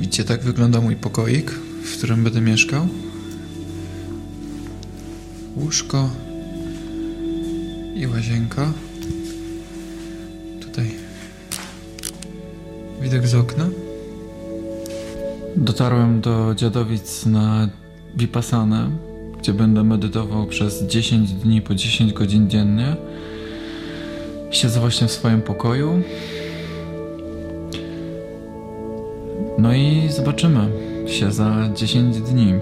Widzicie, tak wygląda mój pokoik, w którym będę mieszkał. Łóżko i łazienka. Tutaj widok z okna. Dotarłem do Dziadowic na Vipassanę, gdzie będę medytował przez 10 dni po 10 godzin dziennie. Siedzę właśnie w swoim pokoju. No i zobaczymy się za 10 dni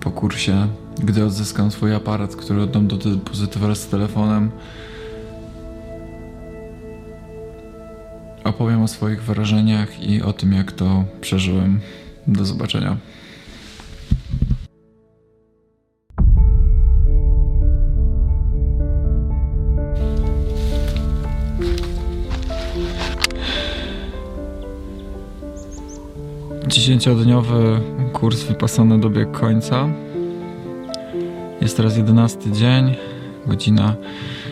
po kursie, gdy odzyskam swój aparat, który oddam do depozytu wraz z telefonem. Opowiem o swoich wrażeniach i o tym, jak to przeżyłem. Do zobaczenia. Dziesięciodniowy kurs Vipassany dobiegł końca. Jest teraz 11 dzień, godzina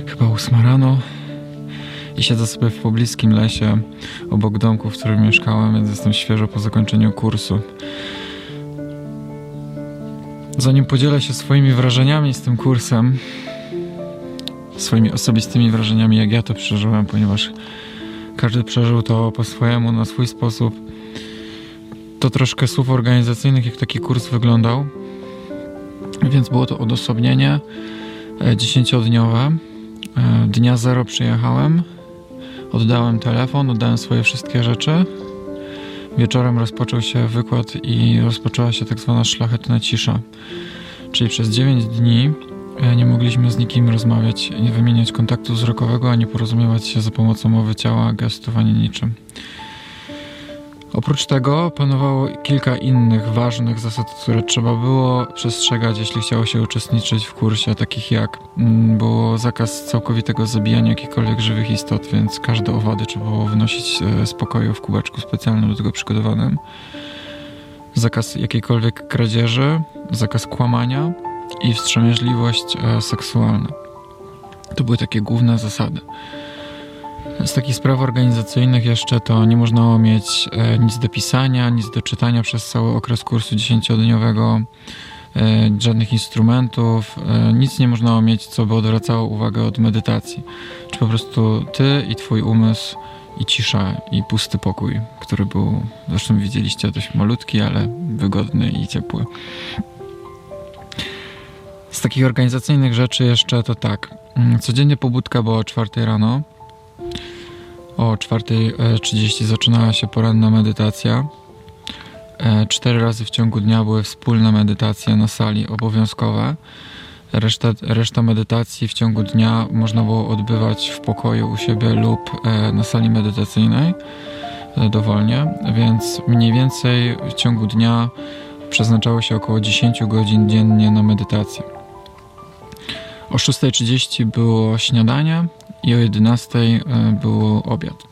chyba 8 rano. I siedzę sobie w pobliskim lesie obok domku, w którym mieszkałem, więc jestem świeżo po zakończeniu kursu. Zanim podzielę się swoimi wrażeniami z tym kursem, swoimi osobistymi wrażeniami, jak ja to przeżyłem, ponieważ każdy przeżył to po swojemu, na swój sposób, to troszkę słów organizacyjnych, jak taki kurs wyglądał. Więc było to odosobnienie 10-dniowe. Dnia zero przyjechałem, oddałem telefon, oddałem swoje wszystkie rzeczy. Wieczorem rozpoczął się wykład i rozpoczęła się tak zwana szlachetna cisza. Czyli przez 9 dni nie mogliśmy z nikim rozmawiać, nie wymieniać kontaktu wzrokowego, ani porozumiewać się za pomocą mowy ciała, gestów, ani niczym. Oprócz tego panowało kilka innych ważnych zasad, które trzeba było przestrzegać, jeśli chciało się uczestniczyć w kursie, takich jak było zakaz całkowitego zabijania jakichkolwiek żywych istot, więc każde owady trzeba było wynosić z pokoju w kubeczku specjalnym do tego przygotowanym. Zakaz jakiejkolwiek kradzieży, zakaz kłamania i wstrzemięźliwość seksualna. To były takie główne zasady. Z takich spraw organizacyjnych jeszcze to nie można było mieć nic do pisania, nic do czytania przez cały okres kursu 10-dniowego, żadnych instrumentów, nic nie można było mieć, co by odwracało uwagę od medytacji. Czy po prostu ty i twój umysł i cisza i pusty pokój, który był, zresztą widzieliście, dość malutki, ale wygodny i ciepły. Z takich organizacyjnych rzeczy jeszcze to tak, codziennie pobudka była o 4 rano. O 4:30 zaczynała się poranna medytacja. 4 razy w ciągu dnia były wspólne medytacje na sali, obowiązkowe. Reszta medytacji w ciągu dnia można było odbywać w pokoju u siebie lub na sali medytacyjnej dowolnie, więc mniej więcej w ciągu dnia przeznaczało się około 10 godzin dziennie na medytację. O 6:30 było śniadanie i o 11:00 był obiad.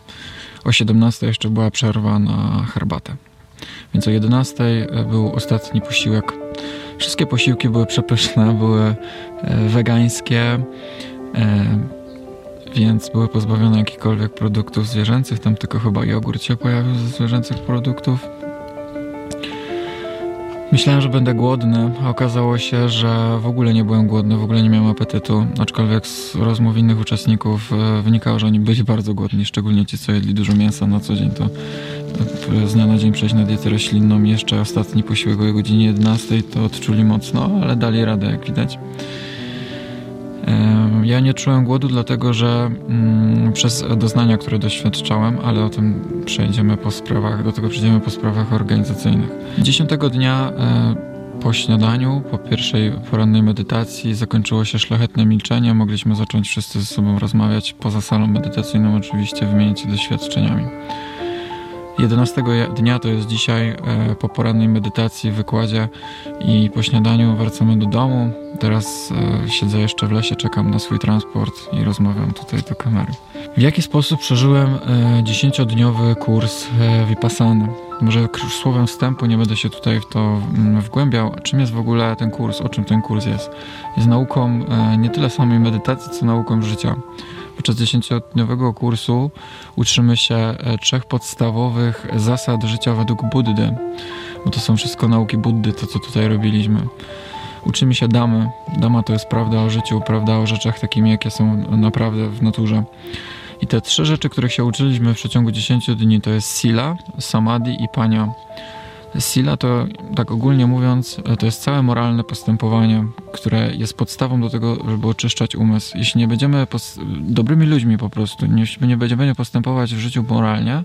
O 17:00 jeszcze była przerwa na herbatę. Więc o 11:00 był ostatni posiłek. Wszystkie posiłki były przepyszne, były wegańskie, więc były pozbawione jakichkolwiek produktów zwierzęcych. Tam tylko chyba jogurt się pojawił ze zwierzęcych produktów. Myślałem, że będę głodny, a okazało się, że w ogóle nie byłem głodny, w ogóle nie miałem apetytu, aczkolwiek z rozmów innych uczestników wynikało, że oni byli bardzo głodni, szczególnie ci, co jedli dużo mięsa na co dzień, to z dnia na dzień przejść na dietę roślinną i jeszcze ostatni posiłek o godzinie 11:00 to odczuli mocno, ale dali radę, jak widać. Ja nie czułem głodu, dlatego że przez doznania, które doświadczałem, ale o tym przejdziemy po sprawach, do tego przejdziemy po sprawach organizacyjnych. 10 dnia po śniadaniu, po pierwszej porannej medytacji zakończyło się szlachetne milczenie. Mogliśmy zacząć wszyscy ze sobą rozmawiać, poza salą medytacyjną oczywiście, wymienić się doświadczeniami. 11 dnia, to jest dzisiaj, po porannej medytacji, wykładzie i po śniadaniu wracamy do domu. Teraz siedzę jeszcze w lesie, czekam na swój transport i rozmawiam tutaj do kamery. W jaki sposób przeżyłem 10-dniowy kurs Vipassany? Może słowem wstępu, nie będę się tutaj w to wgłębiał. Czym jest w ogóle ten kurs? O czym ten kurs jest? Jest nauką nie tyle samej medytacji, co nauką życia. Podczas 10-dniowego kursu uczymy się 3 podstawowych zasad życia według Buddy, bo to są wszystko nauki Buddy, to co tutaj robiliśmy. Uczymy się Dhammy. Dhamma to jest prawda o życiu, prawda o rzeczach takimi, jakie są naprawdę w naturze. I te 3 rzeczy, których się uczyliśmy w przeciągu 10 dni, to jest Sila, Samadhi i Paññā. Sila to, tak ogólnie mówiąc, to jest całe moralne postępowanie, które jest podstawą do tego, żeby oczyszczać umysł. Jeśli nie będziemy dobrymi ludźmi po prostu, jeśli nie będziemy postępować w życiu moralnie,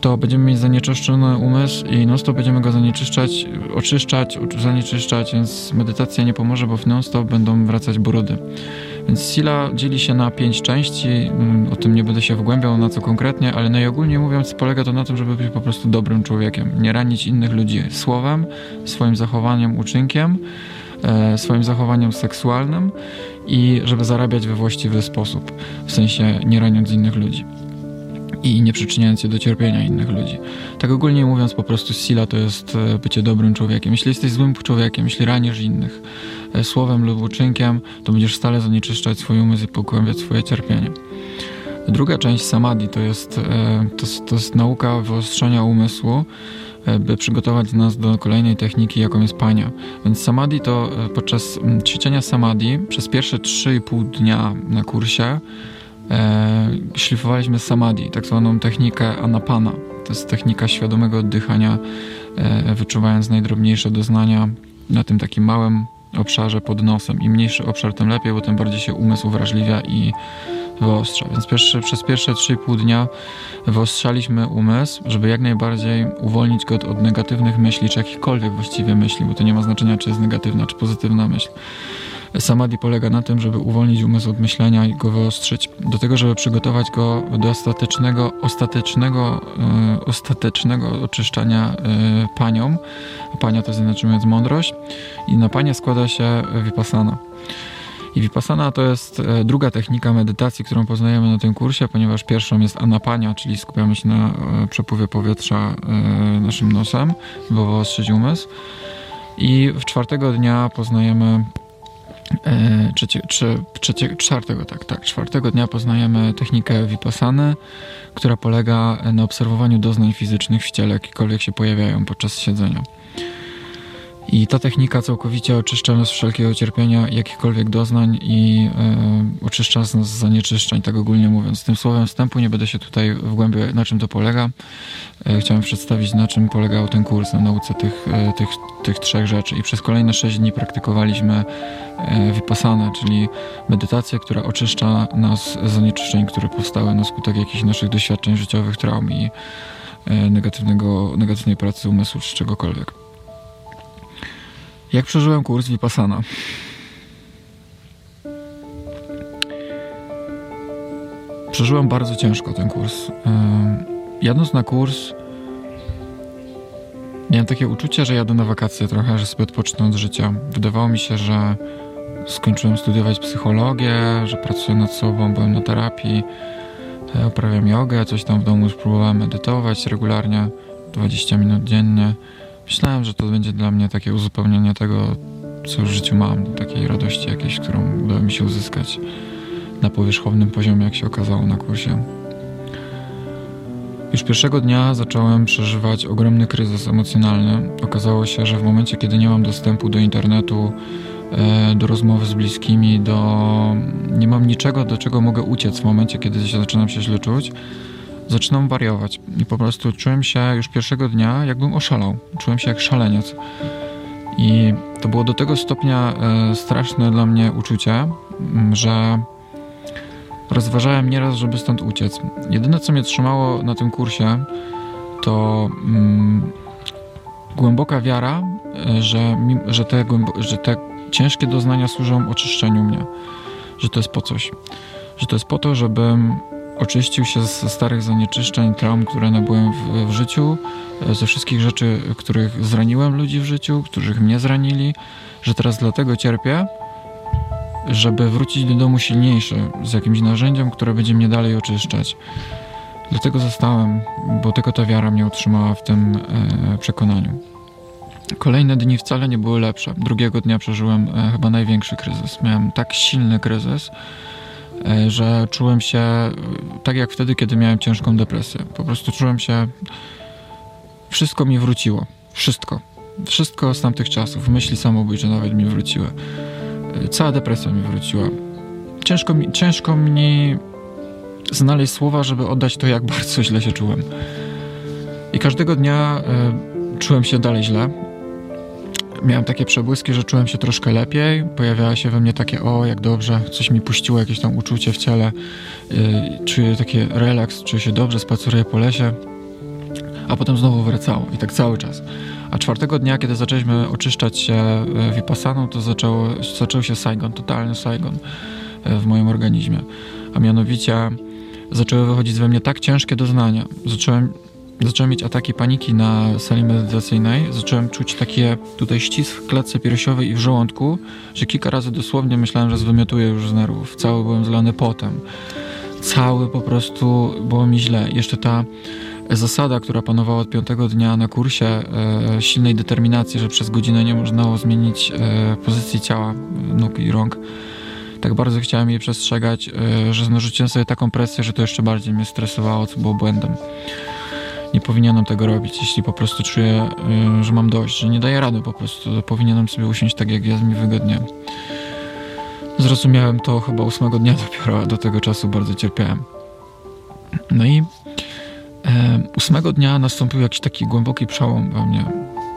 to będziemy mieć zanieczyszczony umysł i non-stop będziemy go zanieczyszczać, oczyszczać, zanieczyszczać, więc medytacja nie pomoże, bo w non-stop będą wracać brudy. Więc Sila dzieli się na 5 części, o tym nie będę się wgłębiał na co konkretnie, ale najogólniej mówiąc polega to na tym, żeby być po prostu dobrym człowiekiem, nie ranić innych ludzi słowem, swoim zachowaniem, uczynkiem, swoim zachowaniem seksualnym i żeby zarabiać we właściwy sposób, w sensie nie raniąc innych ludzi i nie przyczyniając się do cierpienia innych ludzi. Tak ogólnie mówiąc, po prostu Sila to jest bycie dobrym człowiekiem. Jeśli jesteś złym człowiekiem, jeśli ranisz innych słowem lub uczynkiem, to będziesz stale zanieczyszczać swój umysł i pogłębiać swoje cierpienie. Druga część Samadhi to jest nauka wyostrzenia umysłu, by przygotować nas do kolejnej techniki, jaką jest Paññā. Więc Samadhi to podczas ćwiczenia Samadhi przez pierwsze 3,5 dnia na kursie szlifowaliśmy Samadhi, tak zwaną technikę Anapana. To jest technika świadomego oddychania, wyczuwając najdrobniejsze doznania na tym takim małym obszarze pod nosem. Im mniejszy obszar, tym lepiej, bo tym bardziej się umysł uwrażliwia i wyostrza. Więc przez pierwsze 3,5 dnia wyostrzaliśmy umysł, żeby jak najbardziej uwolnić go od negatywnych myśli, czy jakichkolwiek właściwie myśli, bo to nie ma znaczenia, czy jest negatywna, czy pozytywna myśl. Samadhi polega na tym, żeby uwolnić umysł od myślenia i go wyostrzyć. Do tego, żeby przygotować go do ostatecznego oczyszczania Paññą. Pañña to jest inaczej mówiąc mądrość. I na Paññę składa się Vipassana. I Vipassana to jest druga technika medytacji, którą poznajemy na tym kursie, ponieważ pierwszą jest Anapana, czyli skupiamy się na przepływie powietrza naszym nosem, by wyostrzyć umysł. I w 4 dnia poznajemy... Czwartego dnia poznajemy technikę Vipassany, która polega na obserwowaniu doznań fizycznych w ciele, jakiekolwiek się pojawiają podczas siedzenia. I ta technika całkowicie oczyszcza nas z wszelkiego cierpienia, jakichkolwiek doznań i oczyszcza nas z zanieczyszczeń, tak ogólnie mówiąc. Tym słowem wstępu nie będę się tutaj wgłębiał, na czym to polega. Chciałem przedstawić, na czym polegał ten kurs, na nauce tych 3 rzeczy. I przez kolejne 6 dni praktykowaliśmy Vipassanę, czyli medytację, która oczyszcza nas z zanieczyszczeń, które powstały na skutek jakichś naszych doświadczeń życiowych, traum i negatywnej pracy umysłu czy czegokolwiek. Jak przeżyłem kurs Vipassana? Przeżyłem bardzo ciężko ten kurs. Jadąc na kurs miałem takie uczucie, że jadę na wakacje trochę, że sobie odpocznę od życia. Wydawało mi się, że skończyłem studiować psychologię, że pracuję nad sobą, byłem na terapii, uprawiam jogę, coś tam w domu spróbowałem medytować regularnie, 20 minut dziennie. Myślałem, że to będzie dla mnie takie uzupełnienie tego, co w życiu mam, takiej radości jakiejś, którą udało mi się uzyskać na powierzchownym poziomie, jak się okazało na kursie. Już pierwszego dnia zacząłem przeżywać ogromny kryzys emocjonalny. Okazało się, że w momencie, kiedy nie mam dostępu do internetu, do rozmowy z bliskimi, nie mam niczego, do czego mogę uciec w momencie, kiedy zaczynam się źle czuć, zaczynam wariować i po prostu czułem się już pierwszego dnia, jakbym oszalał. Czułem się jak szaleniec. I to było do tego stopnia straszne dla mnie uczucie, że rozważałem nieraz, żeby stąd uciec. Jedyne, co mnie trzymało na tym kursie, to głęboka wiara, że te ciężkie doznania służą oczyszczeniu mnie. Że to jest po coś. Że to jest po to, żebym oczyścił się ze starych zanieczyszczeń, traum, które nabyłem w życiu, ze wszystkich rzeczy, których zraniłem ludzi w życiu, których mnie zranili, że teraz dlatego cierpię, żeby wrócić do domu silniejszy, z jakimś narzędziem, które będzie mnie dalej oczyszczać. Dlatego zostałem, bo tylko ta wiara mnie utrzymała w tym przekonaniu. Kolejne dni wcale nie były lepsze. Drugiego dnia przeżyłem chyba największy kryzys. Miałem tak silny kryzys, że czułem się tak jak wtedy, kiedy miałem ciężką depresję. Po prostu czułem się... Wszystko mi wróciło. Wszystko. Wszystko z tamtych czasów. Myśli samobójcze nawet mi wróciły. Cała depresja mi wróciła. Ciężko mi znaleźć słowa, żeby oddać to, jak bardzo źle się czułem. I każdego dnia czułem się dalej źle. Miałem takie przebłyski, że czułem się troszkę lepiej. Pojawiało się we mnie takie, o, jak dobrze, coś mi puściło, jakieś tam uczucie w ciele. Czuję taki relaks, czuję się dobrze, spaceruję po lesie. A potem znowu wracało i tak cały czas. A czwartego dnia, kiedy zaczęliśmy oczyszczać się Vipassaną, to zaczął się sajgon, totalny sajgon w moim organizmie. A mianowicie zaczęły wychodzić ze mnie tak ciężkie doznania. Zacząłem mieć ataki paniki na sali medytacyjnej. Zacząłem czuć takie tutaj ścisk w klatce piersiowej i w żołądku, że kilka razy dosłownie myślałem, że zwymiotuję już z nerwów. Cały byłem zlany potem. Cały po prostu było mi źle. Jeszcze ta zasada, która panowała od 5 dnia na kursie silnej determinacji, że przez godzinę nie można zmienić pozycji ciała, nóg i rąk. Tak bardzo chciałem jej przestrzegać, że narzuciłem sobie taką presję, że to jeszcze bardziej mnie stresowało, co było błędem. Nie powinienem tego robić, jeśli po prostu czuję, że mam dość, że nie daję rady po prostu, to powinienem sobie usiąść tak, jak jest mi wygodnie. Zrozumiałem to chyba 8 dnia dopiero, a do tego czasu bardzo cierpiałem. No i 8 dnia nastąpił jakiś taki głęboki przełom we mnie.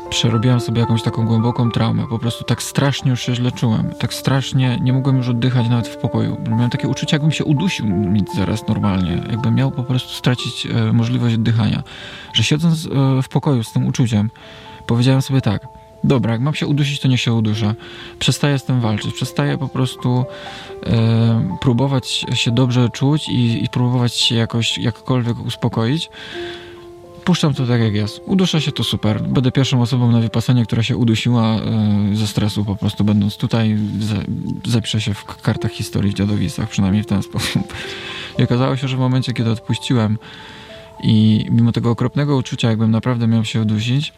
Przerobiłem sobie jakąś taką głęboką traumę. Po prostu tak strasznie już się źle czułem. Tak strasznie nie mogłem już oddychać nawet w pokoju. Miałem takie uczucie, jakbym się udusił nic zaraz normalnie. Jakbym miał po prostu stracić możliwość oddychania. Że siedząc w pokoju z tym uczuciem, powiedziałem sobie tak. Dobra, jak mam się udusić, to niech się uduszę. Przestaję z tym walczyć. Przestaję po prostu próbować się dobrze czuć i próbować się jakoś, jakkolwiek uspokoić. Puszczam to tak, jak jest. Uduszę się, to super. Będę pierwszą osobą na Vipassanie, która się udusiła ze stresu po prostu będąc tutaj. Zapiszę się w kartach historii w Dziadowicach, przynajmniej w ten sposób. I okazało się, że w momencie, kiedy odpuściłem i mimo tego okropnego uczucia, jakbym naprawdę miał się udusić,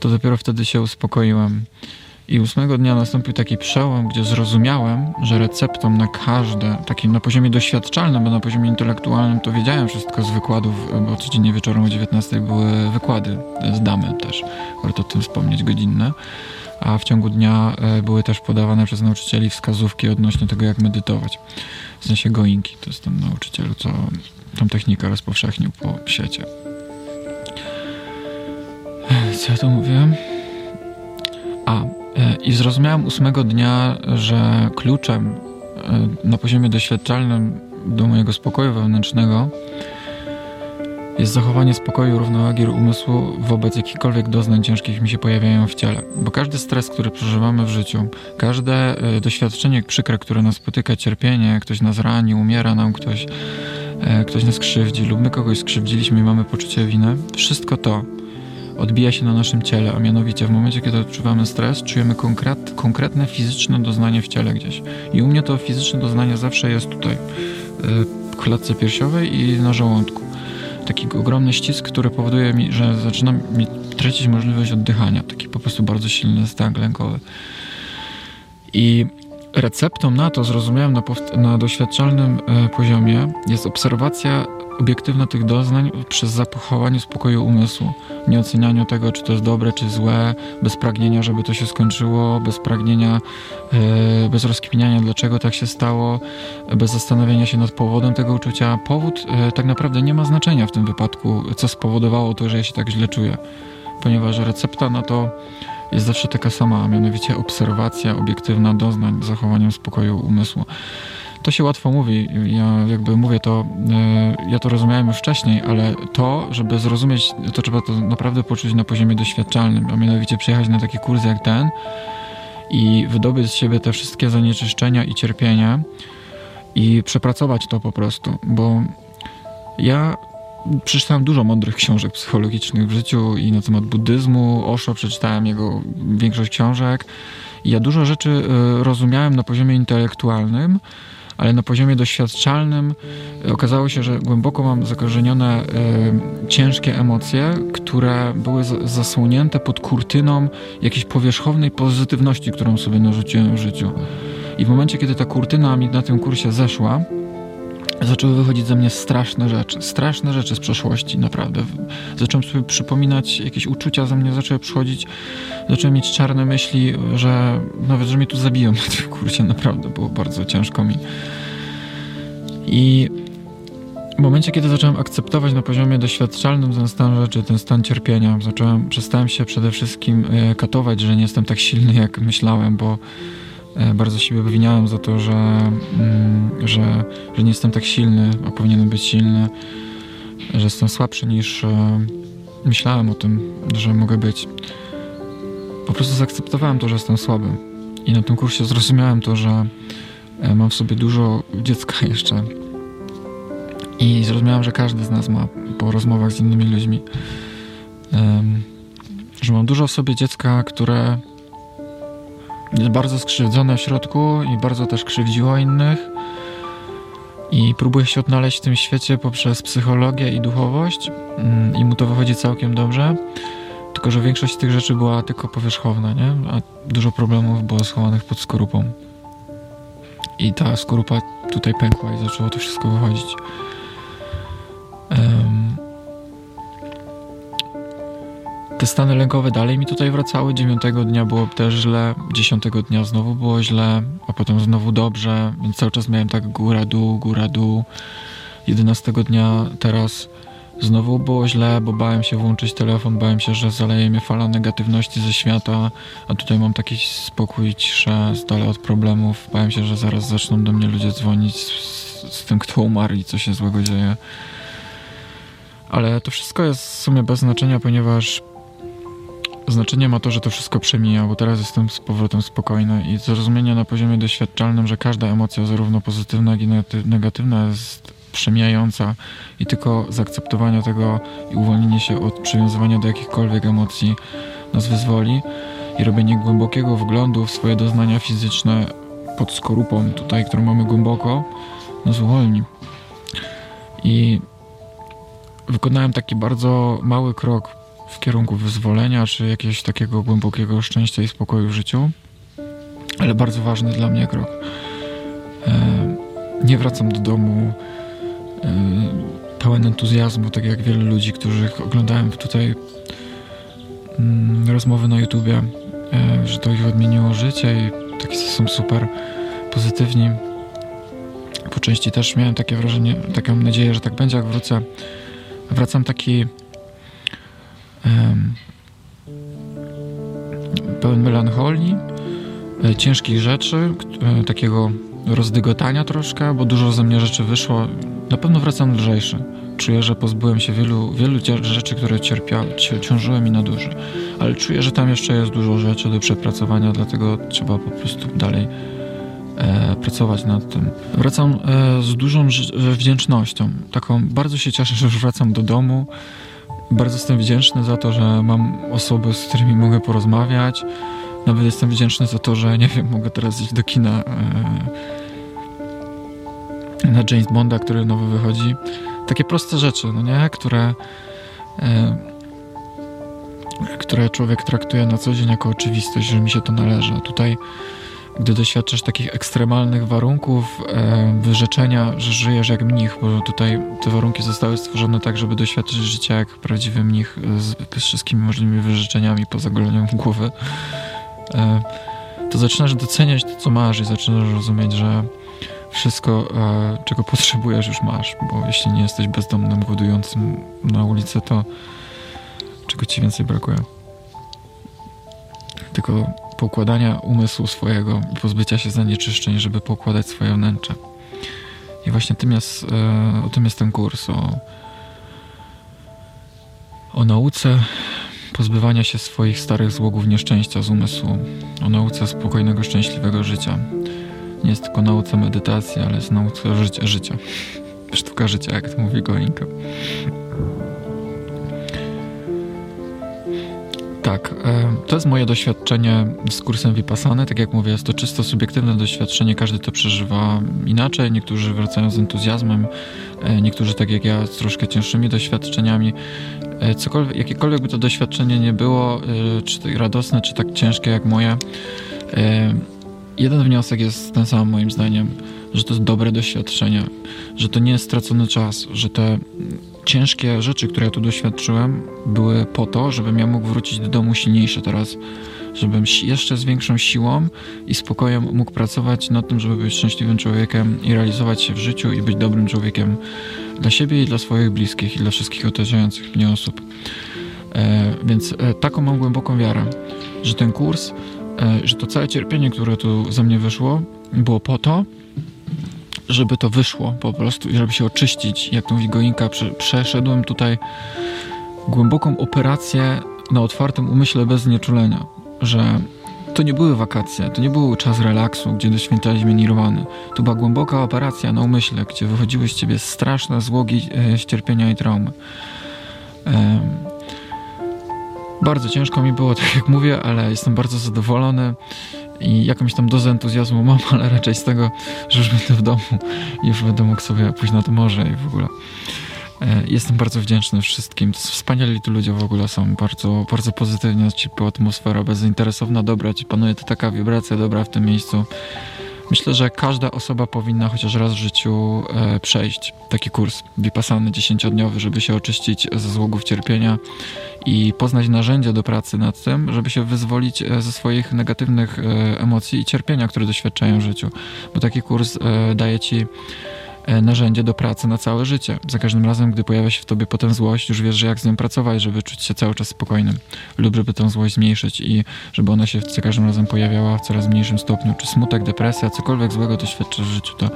to dopiero wtedy się uspokoiłem. I 8 dnia nastąpił taki przełom, gdzie zrozumiałem, że receptą na każde, takim na poziomie doświadczalnym, bo na poziomie intelektualnym to wiedziałem wszystko z wykładów, bo codziennie wieczorem o 19 były wykłady z Dhammy też, warto o tym wspomnieć, godzinne, a w ciągu dnia były też podawane przez nauczycieli wskazówki odnośnie tego, jak medytować. W sensie Goenki, to jest ten nauczyciel, co tą technikę rozpowszechnił po świecie. Co ja tu mówiłem? I zrozumiałem 8 dnia, że kluczem na poziomie doświadczalnym do mojego spokoju wewnętrznego jest zachowanie spokoju, równowagi umysłu wobec jakichkolwiek doznań ciężkich mi się pojawiają w ciele. Bo każdy stres, który przeżywamy w życiu, każde doświadczenie przykre, które nas spotyka, cierpienie, ktoś nas rani, umiera nam ktoś nas krzywdzi lub my kogoś skrzywdziliśmy i mamy poczucie winy, wszystko to odbija się na naszym ciele, a mianowicie w momencie, kiedy odczuwamy stres, czujemy konkretne fizyczne doznanie w ciele gdzieś. I u mnie to fizyczne doznanie zawsze jest tutaj, w klatce piersiowej i na żołądku. Taki ogromny ścisk, który powoduje mi, że zaczynam tracić możliwość oddychania. Taki po prostu bardzo silny stan lękowy. I receptą na to, zrozumiałem na doświadczalnym poziomie, jest obserwacja obiektywna tych doznań przez zachowanie spokoju umysłu. Nie ocenianiu tego, czy to jest dobre, czy złe, bez pragnienia, żeby to się skończyło, bez pragnienia, bez rozkminiania, dlaczego tak się stało, bez zastanawiania się nad powodem tego uczucia. Powód tak naprawdę nie ma znaczenia w tym wypadku, co spowodowało to, że ja się tak źle czuję. Ponieważ recepta na to jest zawsze taka sama, a mianowicie obserwacja obiektywna doznań z zachowaniem spokoju umysłu. To się łatwo mówi, ja jakby mówię to, ja to rozumiałem już wcześniej, ale to, żeby zrozumieć, to trzeba to naprawdę poczuć na poziomie doświadczalnym, a mianowicie przyjechać na taki kurs jak ten i wydobyć z siebie te wszystkie zanieczyszczenia i cierpienia i przepracować to po prostu, bo ja przeczytałem dużo mądrych książek psychologicznych w życiu i na temat buddyzmu, Osho, przeczytałem jego większość książek i ja dużo rzeczy rozumiałem na poziomie intelektualnym, ale na poziomie doświadczalnym okazało się, że głęboko mam zakorzenione ciężkie emocje, które były zasłonięte pod kurtyną jakiejś powierzchownej pozytywności, którą sobie narzuciłem w życiu. I w momencie, kiedy ta kurtyna mi na tym kursie zeszła, zaczęły wychodzić ze mnie straszne rzeczy z przeszłości, naprawdę. Zacząłem sobie przypominać, jakieś uczucia ze mnie zaczęły przychodzić, zacząłem mieć czarne myśli, że nawet, że mnie tu zabiją na tym kursie, naprawdę było bardzo ciężko mi. I w momencie, kiedy zacząłem akceptować na poziomie doświadczalnym ten stan rzeczy, ten stan cierpienia, przestałem się przede wszystkim katować, że nie jestem tak silny, jak myślałem, bo bardzo siebie obwiniałem za to, że nie jestem tak silny, a powinienem być silny, że jestem słabszy niż myślałem o tym, że mogę być. Po prostu zaakceptowałem to, że jestem słaby. I na tym kursie zrozumiałem to, że mam w sobie dużo dziecka jeszcze. I zrozumiałem, że każdy z nas ma po rozmowach z innymi ludźmi, że mam dużo w sobie dziecka, które jest bardzo skrzywdzone w środku i bardzo też krzywdziło innych, i próbuje się odnaleźć w tym świecie poprzez psychologię i duchowość, i mu to wychodzi całkiem dobrze, tylko że większość tych rzeczy była tylko powierzchowna, nie? A dużo problemów było schowanych pod skorupą i ta skorupa tutaj pękła i zaczęło to wszystko wychodzić. Te stany lękowe dalej mi tutaj wracały. 9 dnia było też źle, 10 dnia znowu było źle, a potem znowu dobrze, więc cały czas miałem tak góra, dół, góra, dół. 11 dnia teraz znowu było źle, bo bałem się włączyć telefon, bałem się, że zaleje mnie fala negatywności ze świata, a tutaj mam taki spokój, ciszę, z dala od problemów. Bałem się, że zaraz zaczną do mnie ludzie dzwonić z tym, kto umarł i co się złego dzieje. Ale to wszystko jest w sumie bez znaczenia, ponieważ znaczenie ma to, że to wszystko przemija, bo teraz jestem z powrotem spokojny i zrozumienie na poziomie doświadczalnym, że każda emocja, zarówno pozytywna, jak i negatywna, jest przemijająca, i tylko zaakceptowanie tego i uwolnienie się od przywiązywania do jakichkolwiek emocji nas wyzwoli, i robienie głębokiego wglądu w swoje doznania fizyczne pod skorupą tutaj, którą mamy głęboko, nas uwolni. I wykonałem taki bardzo mały krok w kierunku wyzwolenia, czy jakiegoś takiego głębokiego szczęścia i spokoju w życiu, ale bardzo ważny dla mnie krok. Nie wracam do domu pełen entuzjazmu, tak jak wielu ludzi, których oglądałem tutaj rozmowy na YouTubie, że to ich odmieniło życie i takie są super pozytywni. Po części też miałem takie wrażenie, taką nadzieję, że tak będzie, jak wrócę. Wracam taki pełen melancholii, ciężkich rzeczy, takiego rozdygotania troszkę, bo dużo ze mnie rzeczy wyszło. Na pewno wracam lżejszy. Czuję, że pozbyłem się wielu rzeczy, które ciążyły mi na duży. Ale czuję, że tam jeszcze jest dużo rzeczy do przepracowania, dlatego trzeba po prostu dalej pracować nad tym. Wracam z dużą wdzięcznością. Taką bardzo się cieszę, że już wracam do domu. Bardzo jestem wdzięczny za to, że mam osoby, z którymi mogę porozmawiać. Nawet jestem wdzięczny za to, że, nie wiem, mogę teraz iść do kina na James Bonda, który nowy wychodzi. Takie proste rzeczy, no nie? Które człowiek traktuje na co dzień jako oczywistość, że mi się to należy. A tutaj, gdy doświadczasz takich ekstremalnych warunków, wyrzeczenia, że żyjesz jak mnich, bo tutaj te warunki zostały stworzone tak, żeby doświadczyć życia jak prawdziwy mnich z wszystkimi możliwymi wyrzeczeniami poza goleniem głowy, to zaczynasz doceniać to, co masz, i zaczynasz rozumieć, że wszystko, czego potrzebujesz, już masz, bo jeśli nie jesteś bezdomnym, głodującym na ulicy, to czego ci więcej brakuje? Tylko poukładania umysłu swojego i pozbycia się zanieczyszczeń, żeby poukładać swoje wnętrze. I właśnie o tym jest ten kurs, o nauce pozbywania się swoich starych złogów nieszczęścia z umysłu, o nauce spokojnego, szczęśliwego życia. Nie jest tylko nauce medytacji, ale jest nauce życia. Sztuka życia, jak to mówi Goenka. Tak, to jest moje doświadczenie z kursem Vipassany. Tak jak mówię, jest to czysto subiektywne doświadczenie, każdy to przeżywa inaczej. Niektórzy wracają z entuzjazmem, niektórzy tak jak ja z troszkę cięższymi doświadczeniami. Jakiekolwiek by to doświadczenie nie było, czy radosne, czy tak ciężkie jak moje, Jeden wniosek jest ten sam moim zdaniem, że to jest dobre doświadczenie, że to nie jest stracony czas, że te ciężkie rzeczy, które ja tu doświadczyłem, były po to, żebym ja mógł wrócić do domu silniejszy teraz, żebym jeszcze z większą siłą i spokojem mógł pracować nad tym, żeby być szczęśliwym człowiekiem i realizować się w życiu i być dobrym człowiekiem dla siebie i dla swoich bliskich i dla wszystkich otaczających mnie osób. Więc taką mam głęboką wiarę, że ten kurs, że to całe cierpienie, które tu ze mnie wyszło, było po to, żeby to wyszło po prostu i żeby się oczyścić. Jak to mówi Goenka, przeszedłem tutaj głęboką operację na otwartym umyśle bez znieczulenia, że to nie były wakacje, to nie był czas relaksu, gdzie doświadczaliśmy Nirwany. To była głęboka operacja na umyśle, gdzie wychodziły z ciebie straszne złogi cierpienia i traumy. Bardzo ciężko mi było, tak jak mówię, ale jestem bardzo zadowolony i jakąś tam dozę entuzjazmu mam, ale raczej z tego, że już będę w domu i już będę mógł sobie pójść na to morze i w ogóle. Jestem bardzo wdzięczny wszystkim. Wspaniali tu ludzie w ogóle są. Bardzo, bardzo pozytywna, ciepła atmosfera, bezinteresowna, dobra. Panuje to taka wibracja dobra w tym miejscu. Myślę, że każda osoba powinna chociaż raz w życiu przejść taki kurs Vipassany 10-dniowy, żeby się oczyścić ze złogów cierpienia i poznać narzędzia do pracy nad tym, żeby się wyzwolić ze swoich negatywnych emocji i cierpienia, które doświadczają w życiu. Bo taki kurs daje ci narzędzie do pracy na całe życie. Za każdym razem, gdy pojawia się w tobie potem złość, już wiesz, że jak z nią pracować, żeby czuć się cały czas spokojnym lub żeby tę złość zmniejszyć i żeby ona się za każdym razem pojawiała w coraz mniejszym stopniu. Czy smutek, depresja, cokolwiek złego doświadczysz w życiu, to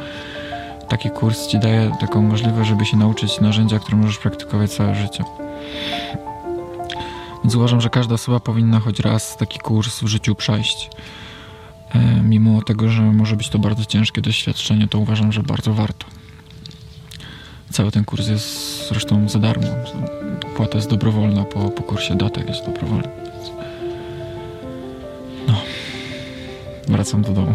taki kurs ci daje taką możliwość, żeby się nauczyć narzędzia, które możesz praktykować całe życie. Więc uważam, że każda osoba powinna choć raz taki kurs w życiu przejść. Mimo tego, że może być to bardzo ciężkie doświadczenie, to uważam, że bardzo warto. Cały ten kurs jest zresztą za darmo. Płata jest dobrowolna, po kursie datek jest dobrowolna. No, wracam do domu.